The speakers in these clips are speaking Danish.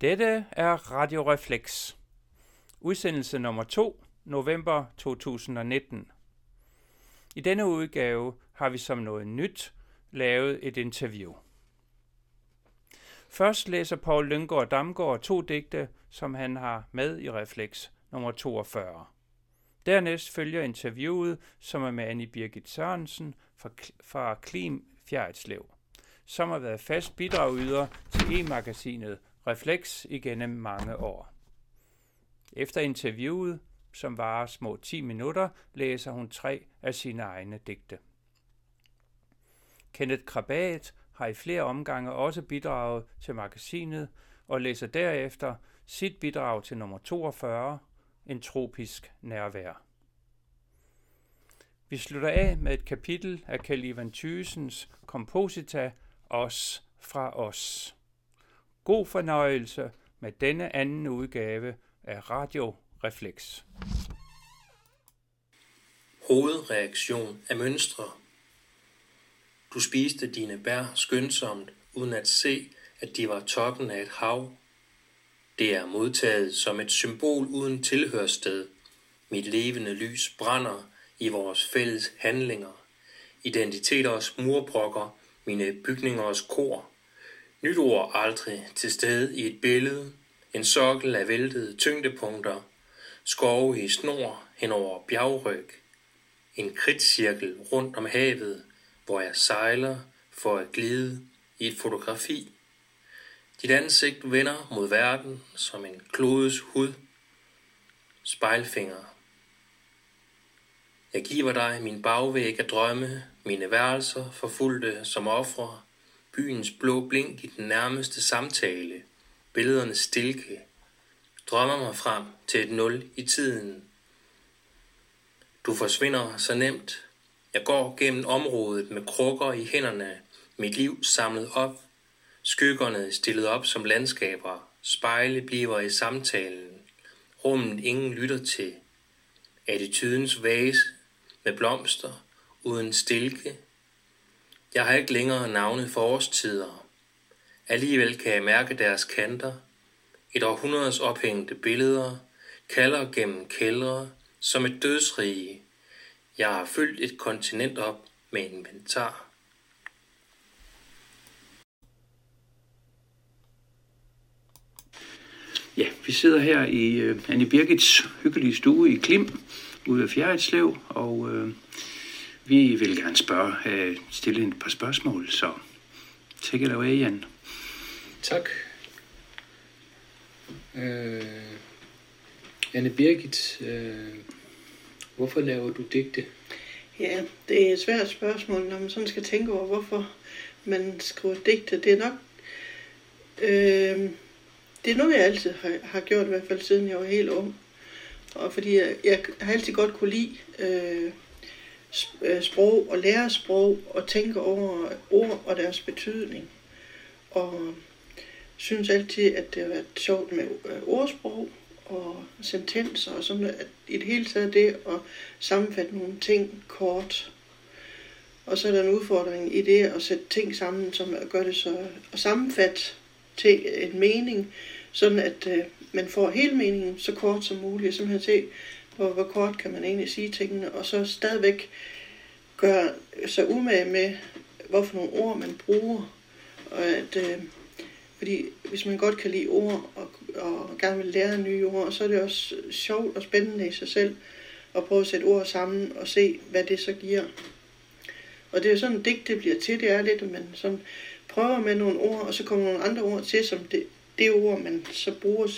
Dette er Radio Reflex, udsendelse nummer 2, november 2019. I denne udgave har vi som noget nyt lavet et interview. Først læser Poul Lynggaard Damgaard to digte, som han har med i Refleks nummer 42. Dernæst følger interviewet, som er med Annie Birgit Sørensen fra Klim Fjærdslev, som har været fast bidragyder til e-magasinet Refleks igennem mange år. Efter interviewet, som varer små 10 minutter, læser hun 3 af sine egne digte. Kenneth Krabat har i flere omgange også bidraget til magasinet og læser derefter sit bidrag til nummer 42, En tropisk nærvær. Vi slutter af med et kapitel af Kell Ivan T Thygesens Composita, Os fra Os. God fornøjelse med denne anden udgave af Radio Reflex. Hovedreaktion af mønstre. Du spiste dine bær skønsomt, uden at se, at de var toppen af et hav. Det er modtaget som et symbol uden tilhørssted. Mit levende lys brænder i vores fælles handlinger. Identiteters murbrokker, mine bygningers kor. Nyt ord aldrig til stede i et billede. En sokkel af væltede tyngdepunkter. Skove i snor hen over bjergryg. En kridtcirkel rundt om havet, hvor jeg sejler for at glide i et fotografi. Dit ansigt vender mod verden som en klodes hud. Spejlfingre. Jeg giver dig min bagvæg af drømme, mine værelser forfulgte som ofre, byens blå blink i den nærmeste samtale, billedernes stilke. Drømmer mig frem til et nul i tiden. Du forsvinder så nemt. Jeg går gennem området med krukker i hænderne, mit liv samlet op. Skyggerne stillet op som landskaber, spejle bliver i samtalen, rummet ingen lytter til, attitydens vase med blomster uden stilke. Jeg har ikke længere navne for årstider, alligevel kan jeg mærke deres kanter, et århundredes ophængte billeder, kalder gennem kældre som et dødsrige. Jeg har fyldt et kontinent op med inventar. Ja, vi sidder her i Annie Birgits hyggelige stue i Klim, ude af Fjærdslev, og vi vil gerne stille et par spørgsmål, så take it away, Jan. Tak. Annie Birgit, hvorfor laver du digte? Ja, det er et svært spørgsmål, når man sådan skal tænke over, hvorfor man skriver digte. Det er nok... Det er noget, jeg altid har gjort, i hvert fald siden jeg var helt ung. Og fordi jeg har altid godt kunne lide sprog og lære sprog og tænke over ord og deres betydning. Og synes altid, at det har været sjovt med ordsprog og sentenser og sådan noget. I det hele taget det at sammenfatte nogle ting kort. Og så er der en udfordring i det at sætte ting sammen, som gør det så at sammenfatte til en mening, sådan at man får hele meningen så kort som muligt, og simpelthen se, hvor kort kan man egentlig sige tingene, og så stadigvæk gøre sig umage med, hvorfor nogle ord man bruger, og at, fordi hvis man godt kan lide ord, og gerne vil lære nye ord, så er det også sjovt og spændende i sig selv, at prøve at sætte ord sammen, og se, hvad det så giver. Og det er jo sådan, digte bliver til, det er lidt, at man sådan prøver med nogle ord, og så kommer nogle andre ord til, som det ord, man så bruger.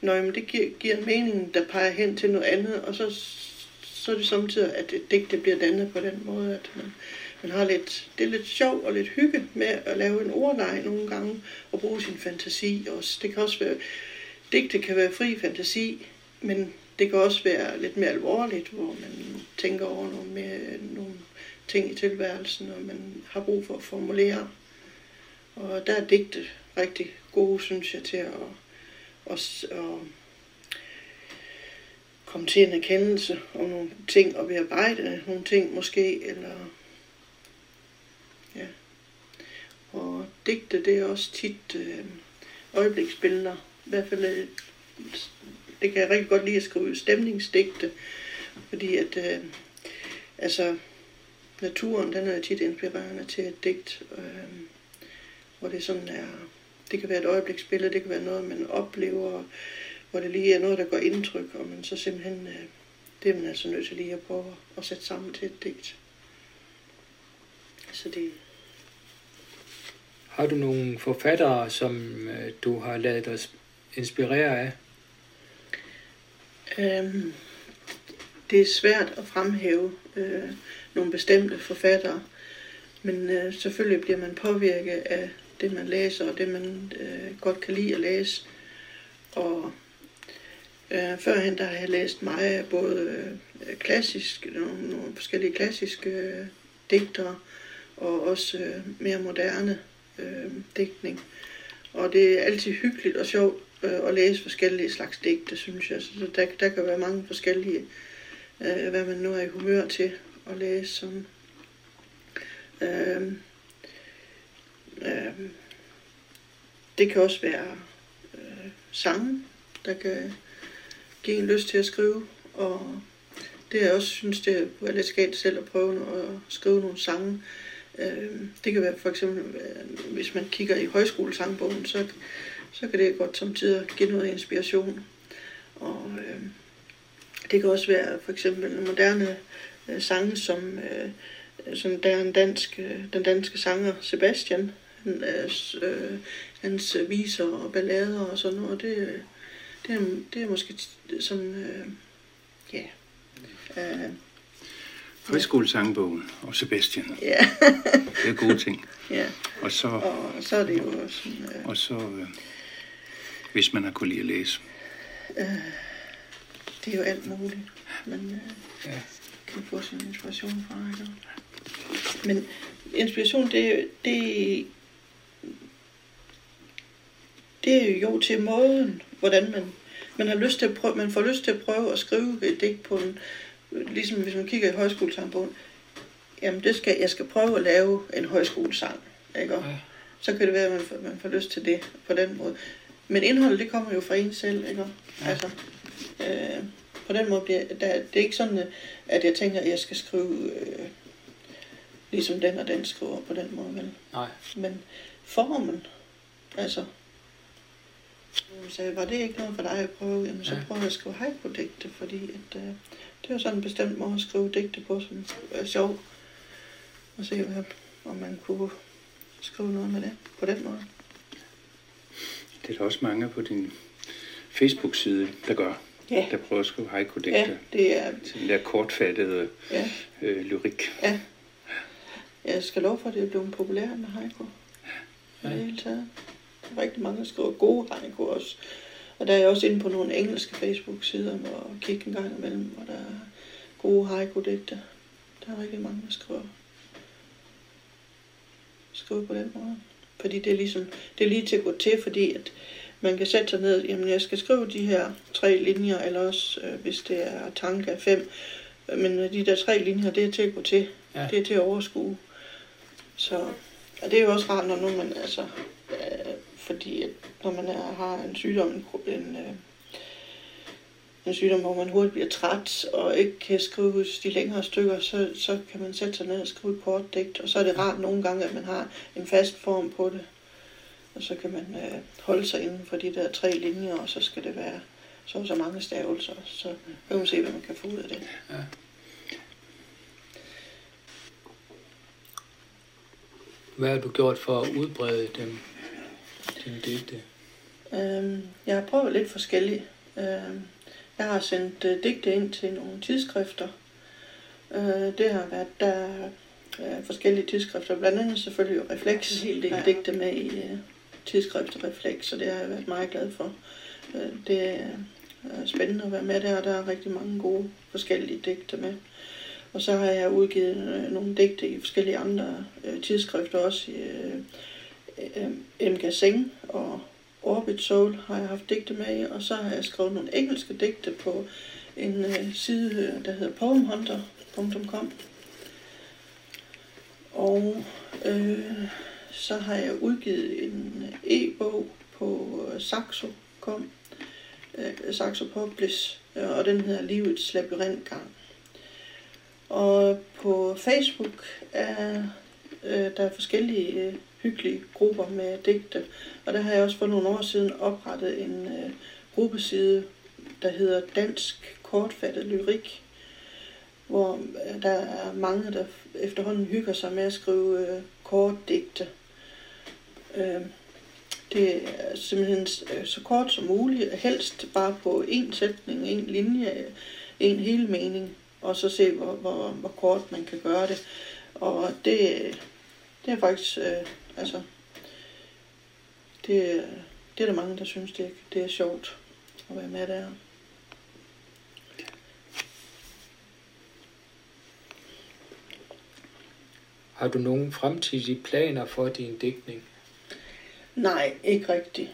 Men det giver meningen, der peger hen til noget andet, og så er det samtidig, at et digte bliver dannet på den måde, at man har lidt, det er lidt sjov og lidt hygge med at lave en ordleg nogle gange, og bruge sin fantasi også. Det kan også være, digte kan være fri fantasi, men det kan også være lidt mere alvorligt, hvor man tænker over nogle ting i tilværelsen, og man har brug for at formulere. Og der er digte rigtig gode, synes jeg, til at komme til en erkendelse om nogle ting og bearbejde nogle ting måske, eller ja. Og digte, det er også tit øjebliksbilleder. I hvert fald, det kan jeg rigtig godt lide at skrive stemningsdigte, fordi at, altså, naturen, den er tit inspirerende til et digt, hvor det sådan er, det kan være et øjebliksbillede, det kan være noget, man oplever, hvor det lige er noget, der gør indtryk, og man så simpelthen, det er man altså nødt til lige at prøve at sætte sammen til et digt. Så det. Har du nogle forfattere, som du har ladet os inspirere af? Det er svært at fremhæve nogle bestemte forfattere, men selvfølgelig bliver man påvirket af det, man læser, og det, man godt kan lide at læse. Og førhen der har jeg læst meget af både klassisk, nogle forskellige klassiske digtere, og også mere moderne digtning. Og det er altid hyggeligt og sjovt at læse forskellige slags digte, synes jeg. Så der kan være mange forskellige, hvad man nu er i humør til at læse. Som, det kan også være sange, der kan give en lyst til at skrive. Og det jeg også synes, det er lidt skægt selv at prøve at skrive nogle sange. Det kan være for eksempel, hvis man kigger i Højskolesangbogen, så kan det godt samtidig give noget inspiration. Og det kan også være for eksempel moderne sange, som der er den danske sanger Sebastian, hans viser og ballader og sådan noget. Det er måske sådan, ja. Højskolesangbogen og Sebastian. Ja. Det er gode ting. Ja. Og så er det jo også sådan, og så, hvis man har kunnet lide at læse. Det er jo alt muligt, man kan få sin inspiration fra. Ikke? Men inspiration, det er jo til måden, hvordan man har lyst til at prøve, man får lyst til at prøve at skrive et digt på en. Ligesom hvis man kigger i Højskolesangbogen, jamen jeg skal prøve at lave en højskolesang, ikke? Ja. Så kan det være, at man får lyst til det på den måde. Men indholdet, det kommer jo fra en selv, ikke? Ja. Altså, på den måde, det er ikke sådan, at jeg tænker, at jeg skal skrive ligesom den og den skriver på den måde, vel? Nej. Men formen, altså, så var det ikke noget for dig at prøve, jamen så prøver jeg at skrive haiku-digte, fordi at, det er sådan en bestemt måde at skrive digte på, som er sjov. Og se, om man kunne skrive noget med det på den måde. Det er der også mange på din Facebook-side, der gør. Ja. Der prøver at skrive haiku-digte. Ja, det er sådan der kortfattede lyrik. Ja. Jeg skal love for, at det er blevet populært med haiku. Ja. Det hele taget. Rigtig mange, der skriver gode haiku også. Og der er jeg også inde på nogle engelske Facebook-sider og kigge en gang imellem, og der er gode haiku-digter. Der er rigtig mange, der skriver på den måde. Fordi det er, ligesom, det er lige til at gå til, fordi at man kan sætte sig ned, jamen jeg skal skrive de her 3 linjer, eller også hvis det er tanke 5. Men de der 3 linjer, det er til at gå til. Ja. Det er til at overskue. Så, og det er jo også rart, når man altså... fordi når man har en sygdom, en sygdom, hvor man hurtigt bliver træt og ikke kan skrive de længere stykker, så kan man sætte sig ned og skrive et kort digt. Og så er det rart nogle gange, at man har en fast form på det. Og så kan man holde sig inden for de der 3 linjer, og så skal det være så mange stavelser. Så kan man se, hvad man kan få ud af det. Ja. Hvad har du gjort for at udbrede dem? Jeg har prøvet lidt forskelligt. Jeg har sendt digte ind til nogle tidsskrifter. Det har været der forskellige tidsskrifter, blandt andet selvfølgelig Refleks, helt del digte med i tidsskriftet Refleks, og det har jeg været meget glad for. Det er spændende at være med der, og der er rigtig mange gode forskellige digte med. Og så har jeg udgivet nogle digte i forskellige andre tidsskrifter også. M.K. Singh og Orbit Soul har jeg haft digte med i, og så har jeg skrevet nogle engelske digte på en side, der hedder poemhunter.com. Og så har jeg udgivet en e-bog på Saxo.com, Saxo Publish, og den hedder Livets Labyrinth Gang. Og på Facebook er der er forskellige hyggelige grupper med digte, og der har jeg også for nogle år siden oprettet en gruppeside, der hedder Dansk Kortfattet Lyrik, hvor der er mange, der efterhånden hygger sig med at skrive kort digte. Det er simpelthen så kort som muligt, helst bare på én sætning, én linje, én hel mening, og så se, hvor kort man kan gøre det. Og det er faktisk, altså, det er der mange, der synes, det er sjovt at være med der. Har du nogen fremtidige planer for din digtning? Nej, ikke rigtigt.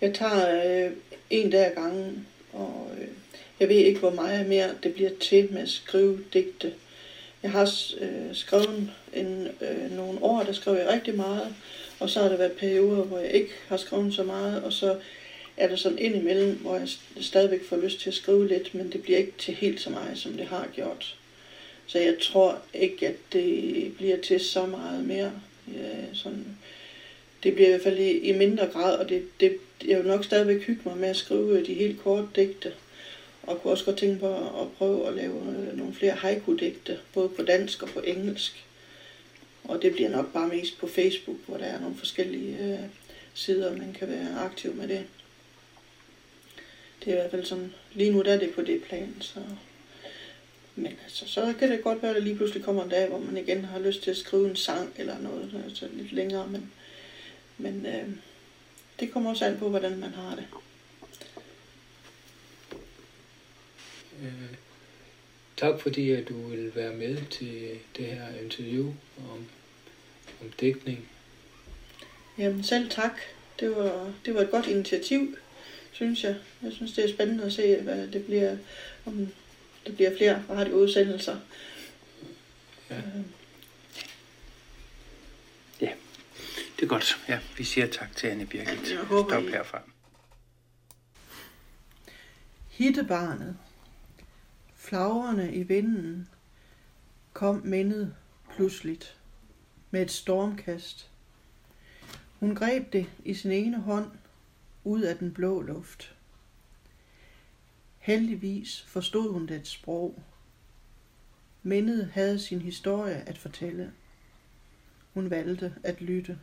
Jeg tager en dag ad gangen, og jeg ved ikke, hvor meget mere det bliver til med at skrive digte. Jeg har skrevet nogle år, der skrev jeg rigtig meget, og så har der været perioder, hvor jeg ikke har skrevet så meget, og så er der sådan indimellem, hvor jeg stadigvæk får lyst til at skrive lidt, men det bliver ikke til helt så meget, som det har gjort. Så jeg tror ikke, at det bliver til så meget mere. Ja, sådan. Det bliver i hvert fald i mindre grad, og jeg vil nok stadigvæk hygge mig med at skrive de helt korte digte. Og kunne også godt tænke på at prøve at lave nogle flere haiku-digte, både på dansk og på engelsk. Og det bliver nok bare mest på Facebook, hvor der er nogle forskellige sider, man kan være aktiv med det. Det er i hvert fald sådan, lige nu der er det på det plan, så... Men altså, så kan det godt være, at der lige pludselig kommer en dag, hvor man igen har lyst til at skrive en sang eller noget, altså lidt længere, men det kommer også an på, hvordan man har det. Tak fordi at du vil være med til det her interview om digtning. Jamen selv tak. Det var et godt initiativ, synes jeg. Jeg synes, det er spændende at se, hvad det bliver, om der bliver flere radioudsendelser. Ja. Ja, det er godt. Ja, vi siger tak til Annie Birgit. Jeg håber, stop herfra. Hittebarnet. Flagrende i vinden kom mindet pludseligt med et stormkast. Hun greb det i sin ene hånd ud af den blå luft. Heldigvis forstod hun dets sprog. Mindet havde sin historie at fortælle. Hun valgte at lytte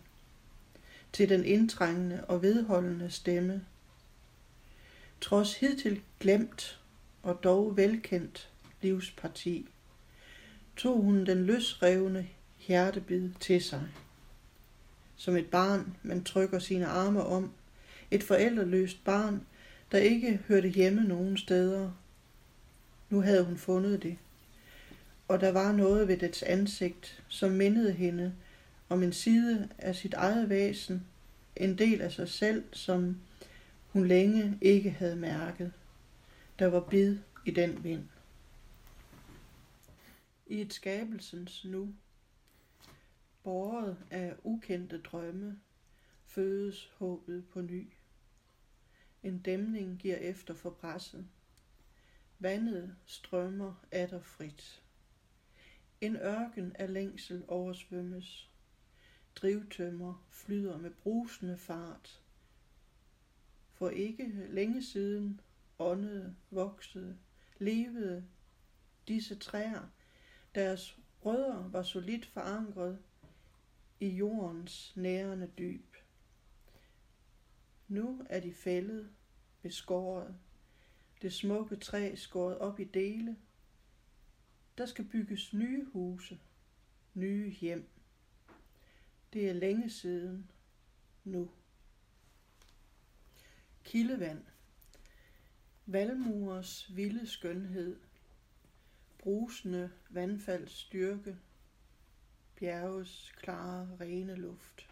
til den indtrængende og vedholdende stemme. Trods hidtil glemt og dog velkendt livsparti, tog hun den løsrevne hjertebid til sig. Som et barn, man trykker sine arme om, et forældreløst barn, der ikke hørte hjemme nogen steder. Nu havde hun fundet det, og der var noget ved dets ansigt, som mindede hende om en side af sit eget væsen, en del af sig selv, som hun længe ikke havde mærket. Der var bid i den vind. I et skabelsens nu, båret af ukendte drømme, fødes håbet på ny. En dæmning giver efter for presset. Vandet strømmer atter frit. En ørken af længsel oversvømmes. Drivtømmer flyder med brusende fart. For ikke længe siden åndede, voksede, levede disse træer. Deres rødder var solidt forankret i jordens nærende dyb. Nu er de fældet, beskåret, det smukke træ skåret op i dele. Der skal bygges nye huse, nye hjem. Det er længe siden nu. Kildevand. Valmuers vilde skønhed, brusende vandfalds styrke, bjerges klare, rene luft.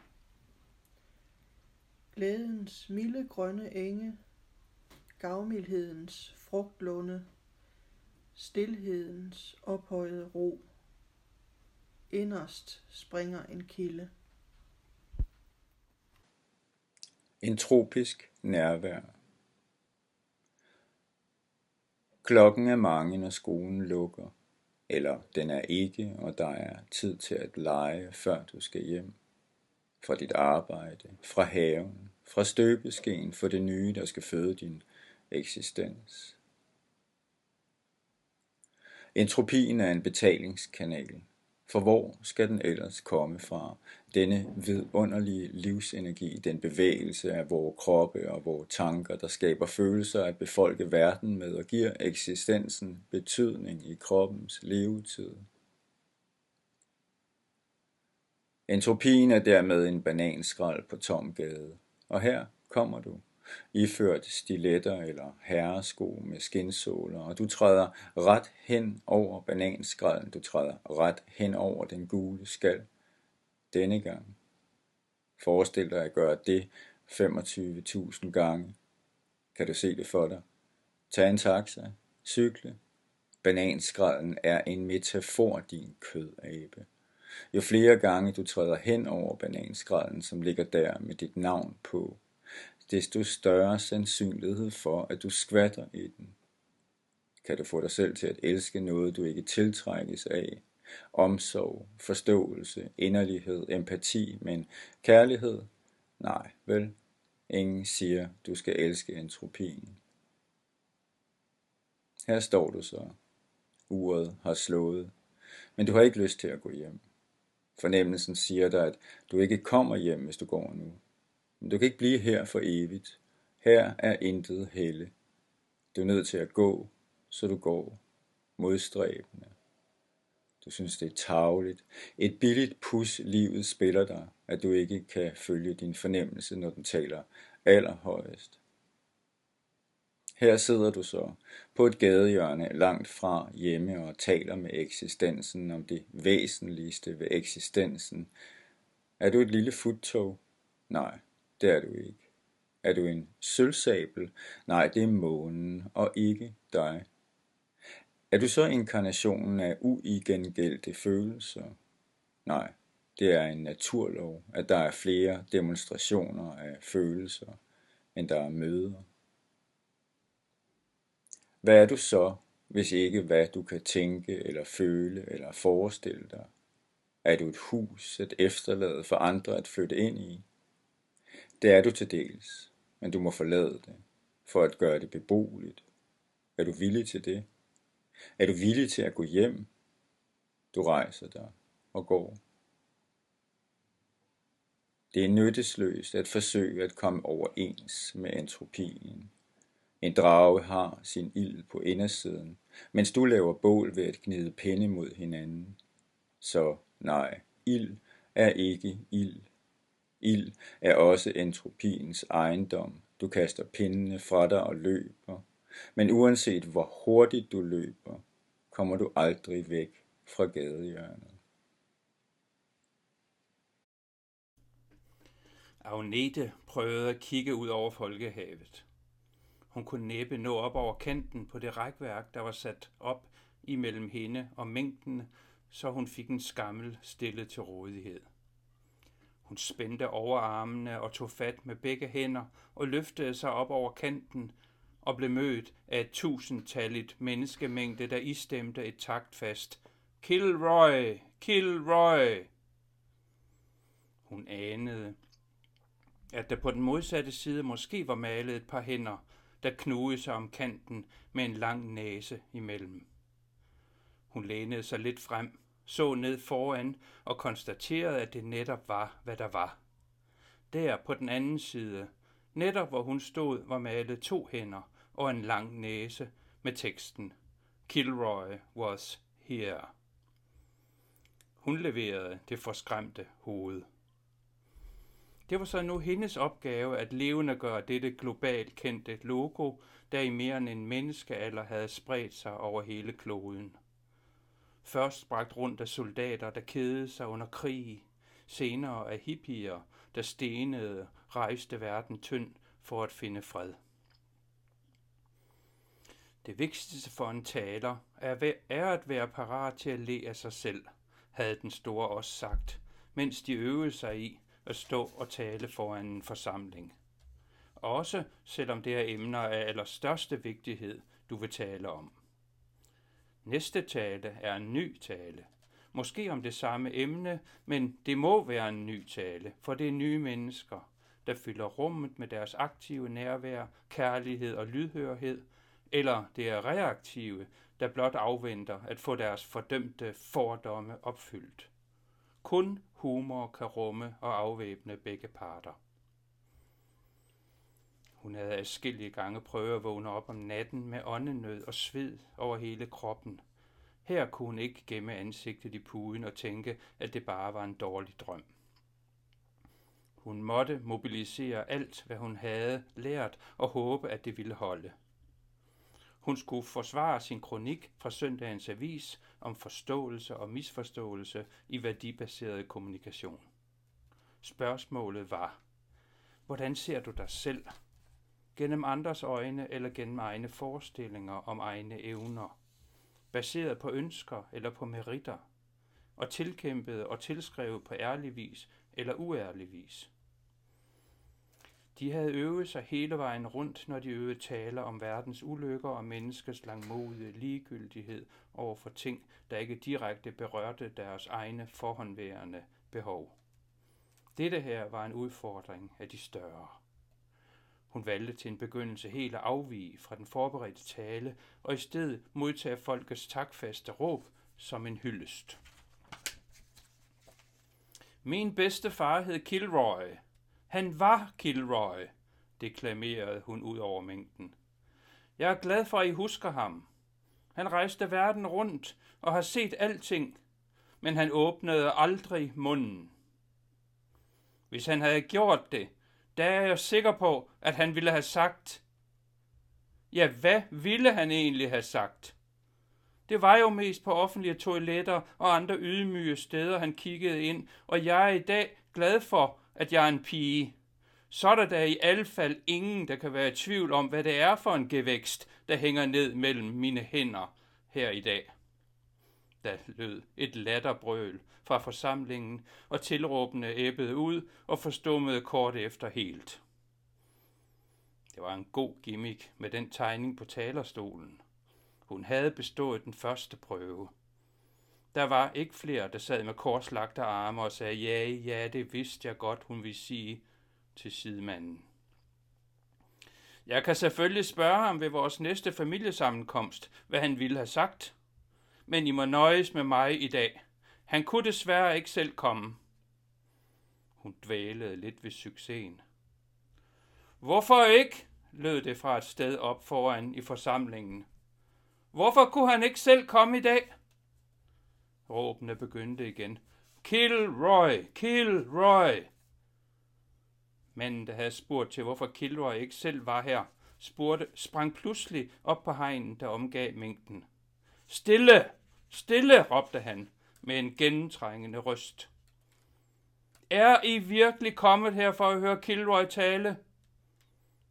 Glædens milde grønne enge, gavmildhedens frugtlunde, stilhedens ophøjede ro. Inderst springer en kilde. entropisk nærvær. Klokken er mange, når skolen lukker, eller den er ikke, og der er tid til at lege, før du skal hjem. Fra dit arbejde, fra haven, fra støbeskeen, for det nye, der skal føde din eksistens. Entropien er en betalingskanal, for hvor skal den ellers komme fra? Denne vidunderlige livsenergi, den bevægelse af vores kroppe og vores tanker, der skaber følelser at befolke verden med og giver eksistensen betydning i kroppens levetid. Entropien er dermed en bananskrald på tom gade, og her kommer du, iført stiletter eller herresko med skindsåler, og du træder ret hen over bananskralden, du træder ret hen over den gule skal. Denne gang. Forestil dig at gøre det 25.000 gange. Kan du se det for dig? Tag en taxa, cykle. Bananskralden er en metafor, din kødabe. Jo flere gange du træder hen over bananskralden, som ligger der med dit navn på, desto større sandsynlighed for, at du skvatter i den. Kan du få dig selv til at elske noget, du ikke tiltrækkes af? Omsorg, forståelse, inderlighed, empati, men kærlighed? Nej, vel? Ingen siger, du skal elske entropien. Her står du så. Uret har slået, men du har ikke lyst til at gå hjem. Fornemmelsen siger dig, at du ikke kommer hjem, hvis du går nu. Men du kan ikke blive her for evigt. Her er intet helle. Du er nødt til at gå, så du går modstræbende. Du synes, det er tarveligt. Et billigt pus livet spiller dig, at du ikke kan følge din fornemmelse, når den taler allerhøjest. Her sidder du så på et gadehjørne langt fra hjemme og taler med eksistensen om det væsentligste ved eksistensen. Er du et lille futtog? Nej, det er du ikke. Er du en sølvsabel? Nej, det er månen og ikke dig. Er du så inkarnationen af uigengældte følelser? Nej, det er en naturlov, at der er flere demonstrationer af følelser, end der er møder. Hvad er du så, hvis ikke hvad du kan tænke eller føle eller forestille dig? Er du et hus at efterlade for andre at flytte ind i? Det er du til dels, men du må forlade det for at gøre det beboeligt. Er du villig til det? Er du villig til at gå hjem? Du rejser dig og går. Det er nyttesløst at forsøge at komme overens med entropien. En drage har sin ild på indersiden, mens du laver bål ved at gnide pinde mod hinanden. Så nej, ild er ikke ild. Ild er også entropiens ejendom. Du kaster pindene fra dig og løber. Men uanset hvor hurtigt du løber, kommer du aldrig væk fra gadehjørnet. Agnete prøvede at kigge ud over folkehavet. Hun kunne næppe nå op over kanten på det rækværk, der var sat op imellem hende og mængden, så hun fik en skammel stillet til rådighed. Hun spændte overarmene og tog fat med begge hænder og løftede sig op over kanten og blev mødt af et tusindtalligt menneskemængde, der istemte et taktfast Kilroy! Kilroy! Hun anede, at der på den modsatte side måske var malet et par hænder, der knugede sig om kanten med en lang næse imellem. Hun lænede sig lidt frem, så ned foran og konstaterede, at det netop var, hvad der var. Der på den anden side, netop hvor hun stod, var malet to hænder og en lang næse med teksten Kilroy was here. Hun leverede det forskræmte hoved. Det var så nu hendes opgave at levendegøre dette globalt kendte logo, der i mere end en menneskealder havde spredt sig over hele kloden. Først bragt rundt af soldater, der kedede sig under krig, senere af hippier, der stenede, rejste verden tynd for at finde fred. Det vigtigste for en taler er at være parat til at le af sig selv, havde den store også sagt, mens de øvede sig i at stå og tale foran en forsamling. også selvom det er emner af allerstørste vigtighed, du vil tale om. Næste tale er en ny tale. Måske om det samme emne, men det må være en ny tale, for det er nye mennesker, der fylder rummet med deres aktive nærvær, kærlighed og lydhørhed, eller det er reaktive, der blot afventer at få deres fordømte fordomme opfyldt. Kun humor kan rumme og afvæbne begge parter. Hun havde adskillige gange prøvet at vågne op om natten med åndenød og sved over hele kroppen. Her kunne hun ikke gemme ansigtet i puden og tænke, at det bare var en dårlig drøm. Hun måtte mobilisere alt, hvad hun havde lært, og håbe, at det ville holde. Hun skulle forsvare sin kronik fra søndagens avis om forståelse og misforståelse i værdibaseret kommunikation. Spørgsmålet var, hvordan ser du dig selv? Gennem andres øjne eller gennem egne forestillinger om egne evner? Baseret på ønsker eller på meritter? Og tilkæmpede og tilskrevet på ærlig vis eller uærlig vis? De havde øvet sig hele vejen rundt, når de øvede taler om verdens ulykker og menneskets langmodige ligegyldighed over for ting, der ikke direkte berørte deres egne forhåndværende behov. Dette her var en udfordring af de større. Hun valgte til en begyndelse helt at afvige fra den forberedte tale, og i stedet modtage folkets takfaste råb som en hyldest. Min bedste far hed Kilroy. Han var Kilroy, deklamerede hun ud over mængden. Jeg er glad for, at I husker ham. Han rejste verden rundt og har set alting, men han åbnede aldrig munden. Hvis han havde gjort det, der er jeg sikker på, at han ville have sagt. Ja, hvad ville han egentlig have sagt? Det var jo mest på offentlige toiletter og andre ydmyge steder, han kiggede ind, og jeg er i dag glad for, at jeg er en pige. Så er der da i alle fald ingen, der kan være i tvivl om, hvad det er for en gevækst, der hænger ned mellem mine hænder her i dag. Der lød et latterbrøl fra forsamlingen, og tilråbene æbbede ud og forstummede kort efter helt. Det var en god gimmick med den tegning på talerstolen. Hun havde bestået den første prøve. Der var ikke flere, der sad med korslagte arme og sagde, ja, ja, det vidste jeg godt, hun ville sige til sidemanden. Jeg kan selvfølgelig spørge ham ved vores næste familiesammenkomst, hvad han ville have sagt. Men I må nøjes med mig i dag. Han kunne desværre ikke selv komme. Hun dvælede lidt ved succesen. Hvorfor ikke? lød det fra et sted op foran i forsamlingen. Hvorfor kunne han ikke selv komme i dag? Råbene begyndte igen. Kilroy! Kilroy! Manden, der havde spurgt til, hvorfor Kilroy ikke selv var her, sprang pludselig op på hegnen, der omgav mængden. Stille! Stille! Råbte han med en gennemtrængende røst. Er I virkelig kommet her for at høre Kilroy tale?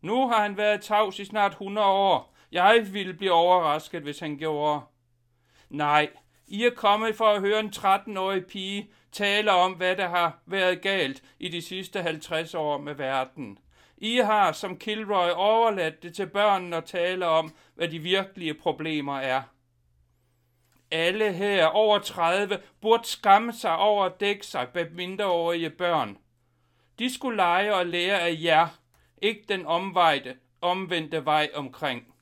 Nu har han været tavs i snart 100 år. Jeg ville blive overrasket, hvis han gjorde. Nej, I er kommet for at høre en 13-årig pige tale om, hvad der har været galt i de sidste 50 år med verden. I har som Kilroy overladt det til børnene at tale om, hvad de virkelige problemer er. Alle her over 30 burde skamme sig over at dække sig med mindreårige børn. De skulle lege og lære af jer, ikke den omvendte vej omkring.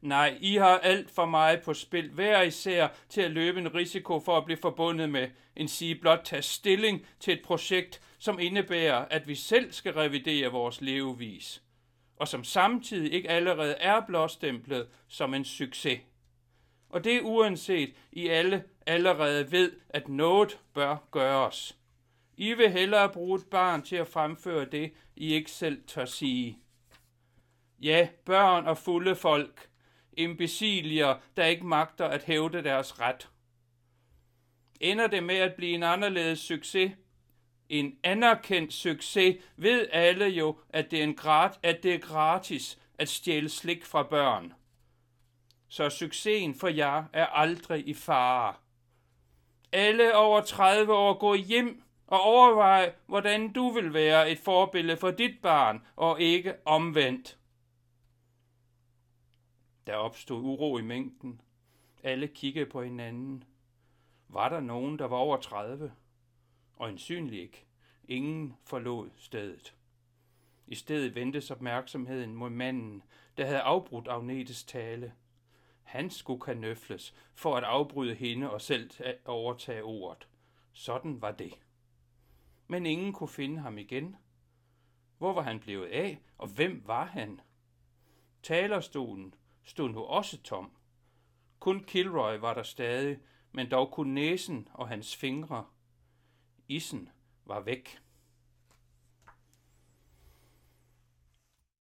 Nej, I har alt for meget på spil hver især til at løbe en risiko for at blive forbundet med, endsige blot tage stilling til et projekt, som indebærer, at vi selv skal revidere vores levevis, og som samtidig ikke allerede er blåstemplet som en succes. Og det er uanset, I alle allerede ved, at noget bør gøres. I vil hellere bruge et barn til at fremføre det, I ikke selv tør sige. Ja, børn og fulde folk. Imbecilier, der ikke magter at hævde deres ret. Ender det med at blive en anderledes succes? En anerkendt succes ved alle jo, at det er gratis at stjæle slik fra børn. Så succesen for jer er aldrig i fare. Alle over 30 år går hjem og overvej, hvordan du vil være et forbillede for dit barn, og ikke omvendt. Der opstod uro i mængden. Alle kiggede på hinanden. Var der nogen, der var over 30? Og ensynlig ikke. Ingen forlod stedet. I stedet vendtes opmærksomheden mod manden, der havde afbrudt Agnetes tale. Han skulle kanøfles for at afbryde hende og selv overtage ordet. Sådan var det. Men ingen kunne finde ham igen. Hvor var han blevet af, og hvem var han? Talerstolen stod nu også tom. Kun Kilroy var der stadig, men dog kun næsen og hans fingre. Isen var væk.